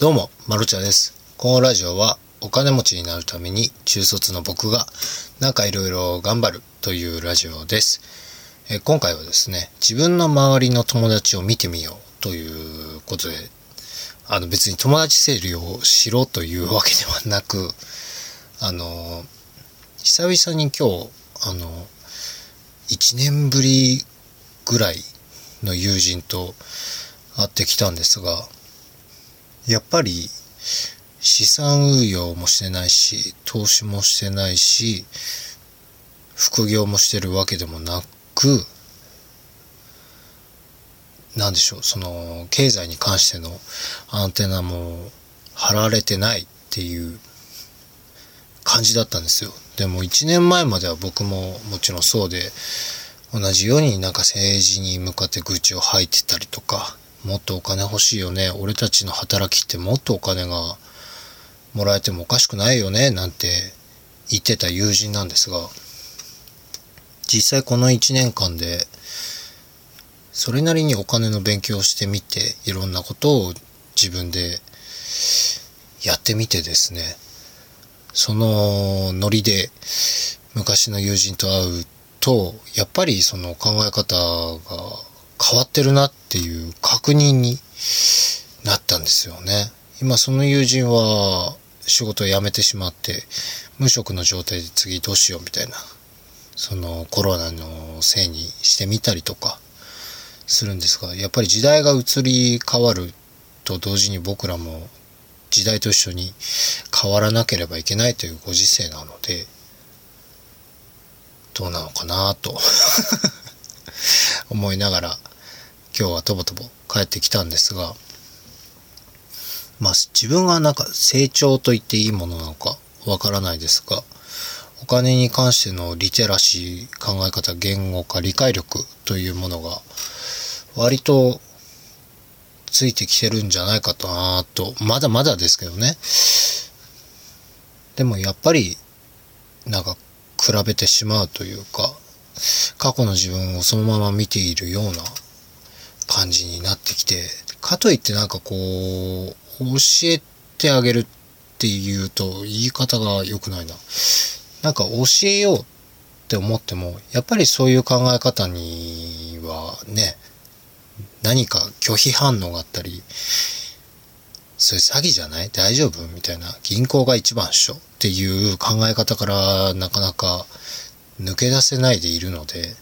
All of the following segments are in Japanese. どうも、まるちゃです。このラジオはお金持ちになるために中卒の僕がなんかいろいろ頑張るというラジオです。今回はですね、自分の周りの友達を見てみようということで、別に友達整理をしろというわけではなく、久々に今日1年ぶりぐらいの友人と会ってきたんですが、やっぱり資産運用もしてないし、投資もしてないし、副業もしてるわけでもなく、なんでしょう、その経済に関してのアンテナも張られてないっていう感じだったんですよ。でも1年前までは僕ももちろんそうで、同じようになんか政治に向かって愚痴を吐いてたりとか、もっとお金欲しいよね、俺たちの働きってもっとお金がもらえてもおかしくないよねなんて言ってた友人なんですが、実際この1年間でそれなりにお金の勉強をしてみて、いろんなことを自分でやってみてですね、そのノリで昔の友人と会うと、やっぱりその考え方が変わってるなっていう確認になったんですよね。今その友人は仕事を辞めてしまって無職の状態で次どうしようみたいな、そのコロナのせいにしてみたりとかするんですが、やっぱり時代が移り変わると同時に僕らも時代と一緒に変わらなければいけないというご時世なので、どうなのかなと思いながら今日はとぼとぼ帰ってきたんですが、自分がなんか成長と言っていいものなのかわからないですが、お金に関してのリテラシー、考え方、言語化、理解力というものが割とついてきてるんじゃないかなと、まだまだですけどね。でもやっぱりなんか比べてしまうというか、過去の自分をそのまま見ているような感じになってきて、かといってなんかこう教えてあげるっていうと言い方が良くないな。なんか教えようって思っても、やっぱりそういう考え方にはね、何か拒否反応があったり、それ詐欺じゃない？大丈夫？みたいな、銀行が一番っしょっていう考え方からなかなか抜け出せないでいるので、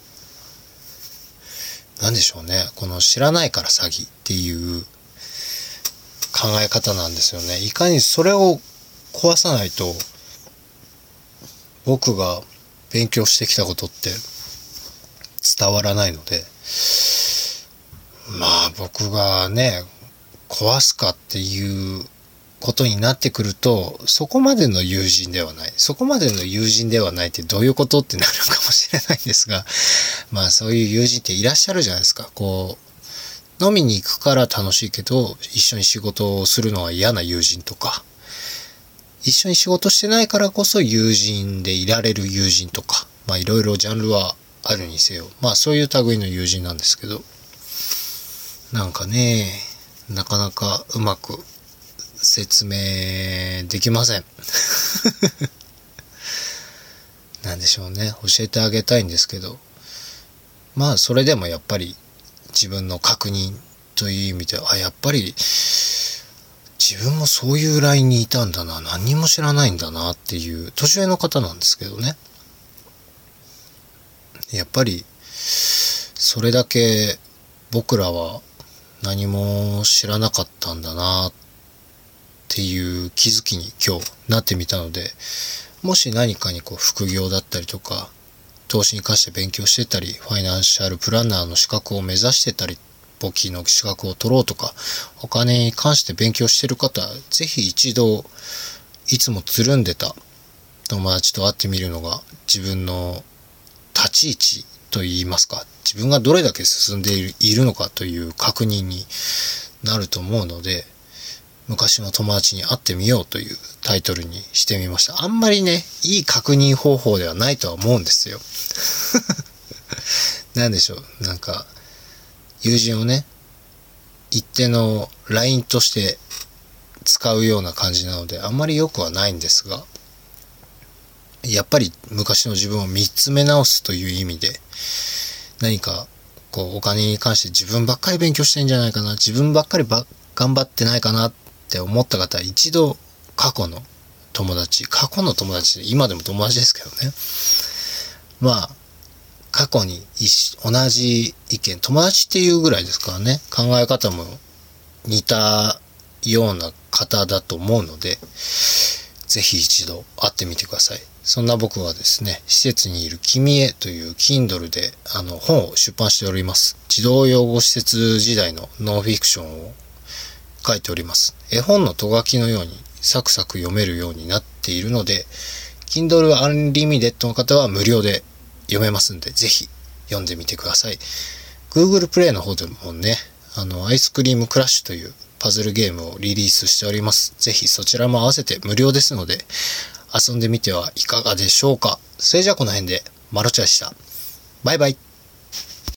なんでしょうね、この知らないから詐欺っていう考え方なんですよね。いかにそれを壊さないと、僕が勉強してきたことって伝わらないので、僕がね、壊すかっていうことになってくると、そこまでの友人ではないってどういうことってなるかもしれないんですが、そういう友人っていらっしゃるじゃないですか。こう飲みに行くから楽しいけど一緒に仕事をするのは嫌な友人とか、一緒に仕事してないからこそ友人でいられる友人とか、いろいろジャンルはあるにせよ、そういう類の友人なんですけど、なんかね、なかなかうまく説明できませんなんでしょうね、教えてあげたいんですけど、それでもやっぱり自分の確認という意味では、やっぱり自分もそういうラインにいたんだな、何も知らないんだなっていう、年上の方なんですけどね、やっぱりそれだけ僕らは何も知らなかったんだなっていう気づきに今日なってみたので、もし何かにこう副業だったりとか、投資に関して勉強してたり、ファイナンシャルプランナーの資格を目指してたり、簿記の資格を取ろうとか、お金に関して勉強してる方、ぜひ一度いつもつるんでた友達と会ってみるのが、自分の立ち位置といいますか、自分がどれだけ進んでいるのかという確認になると思うので、昔の友達に会ってみようというタイトルにしてみました。あんまりね、いい確認方法ではないとは思うんですよなんでしょう、なんか友人をね、一定のラインとして使うような感じなのであんまり良くはないんですが、やっぱり昔の自分を見つめ直すという意味で、何かこうお金に関して自分ばっかり勉強してんじゃないかな、自分ばっかり頑張ってないかなって思った方は一度過去の友達、今でも友達ですけどね、まあ過去に同じ意見、友達っていうぐらいですからね、考え方も似たような方だと思うので、ぜひ一度会ってみてください。そんな僕はですね、施設にいる君へという Kindle で本を出版しております。児童養護施設時代のノンフィクションを書いております。絵本のとがきのようにサクサク読めるようになっているので、Kindle Unlimited の方は無料で読めますんで、ぜひ読んでみてください。Google Play の方でもね、アイスクリームクラッシュというパズルゲームをリリースしております。ぜひそちらも合わせて無料ですので、遊んでみてはいかがでしょうか。それじゃあこの辺で、まろちゃでした。バイバイ。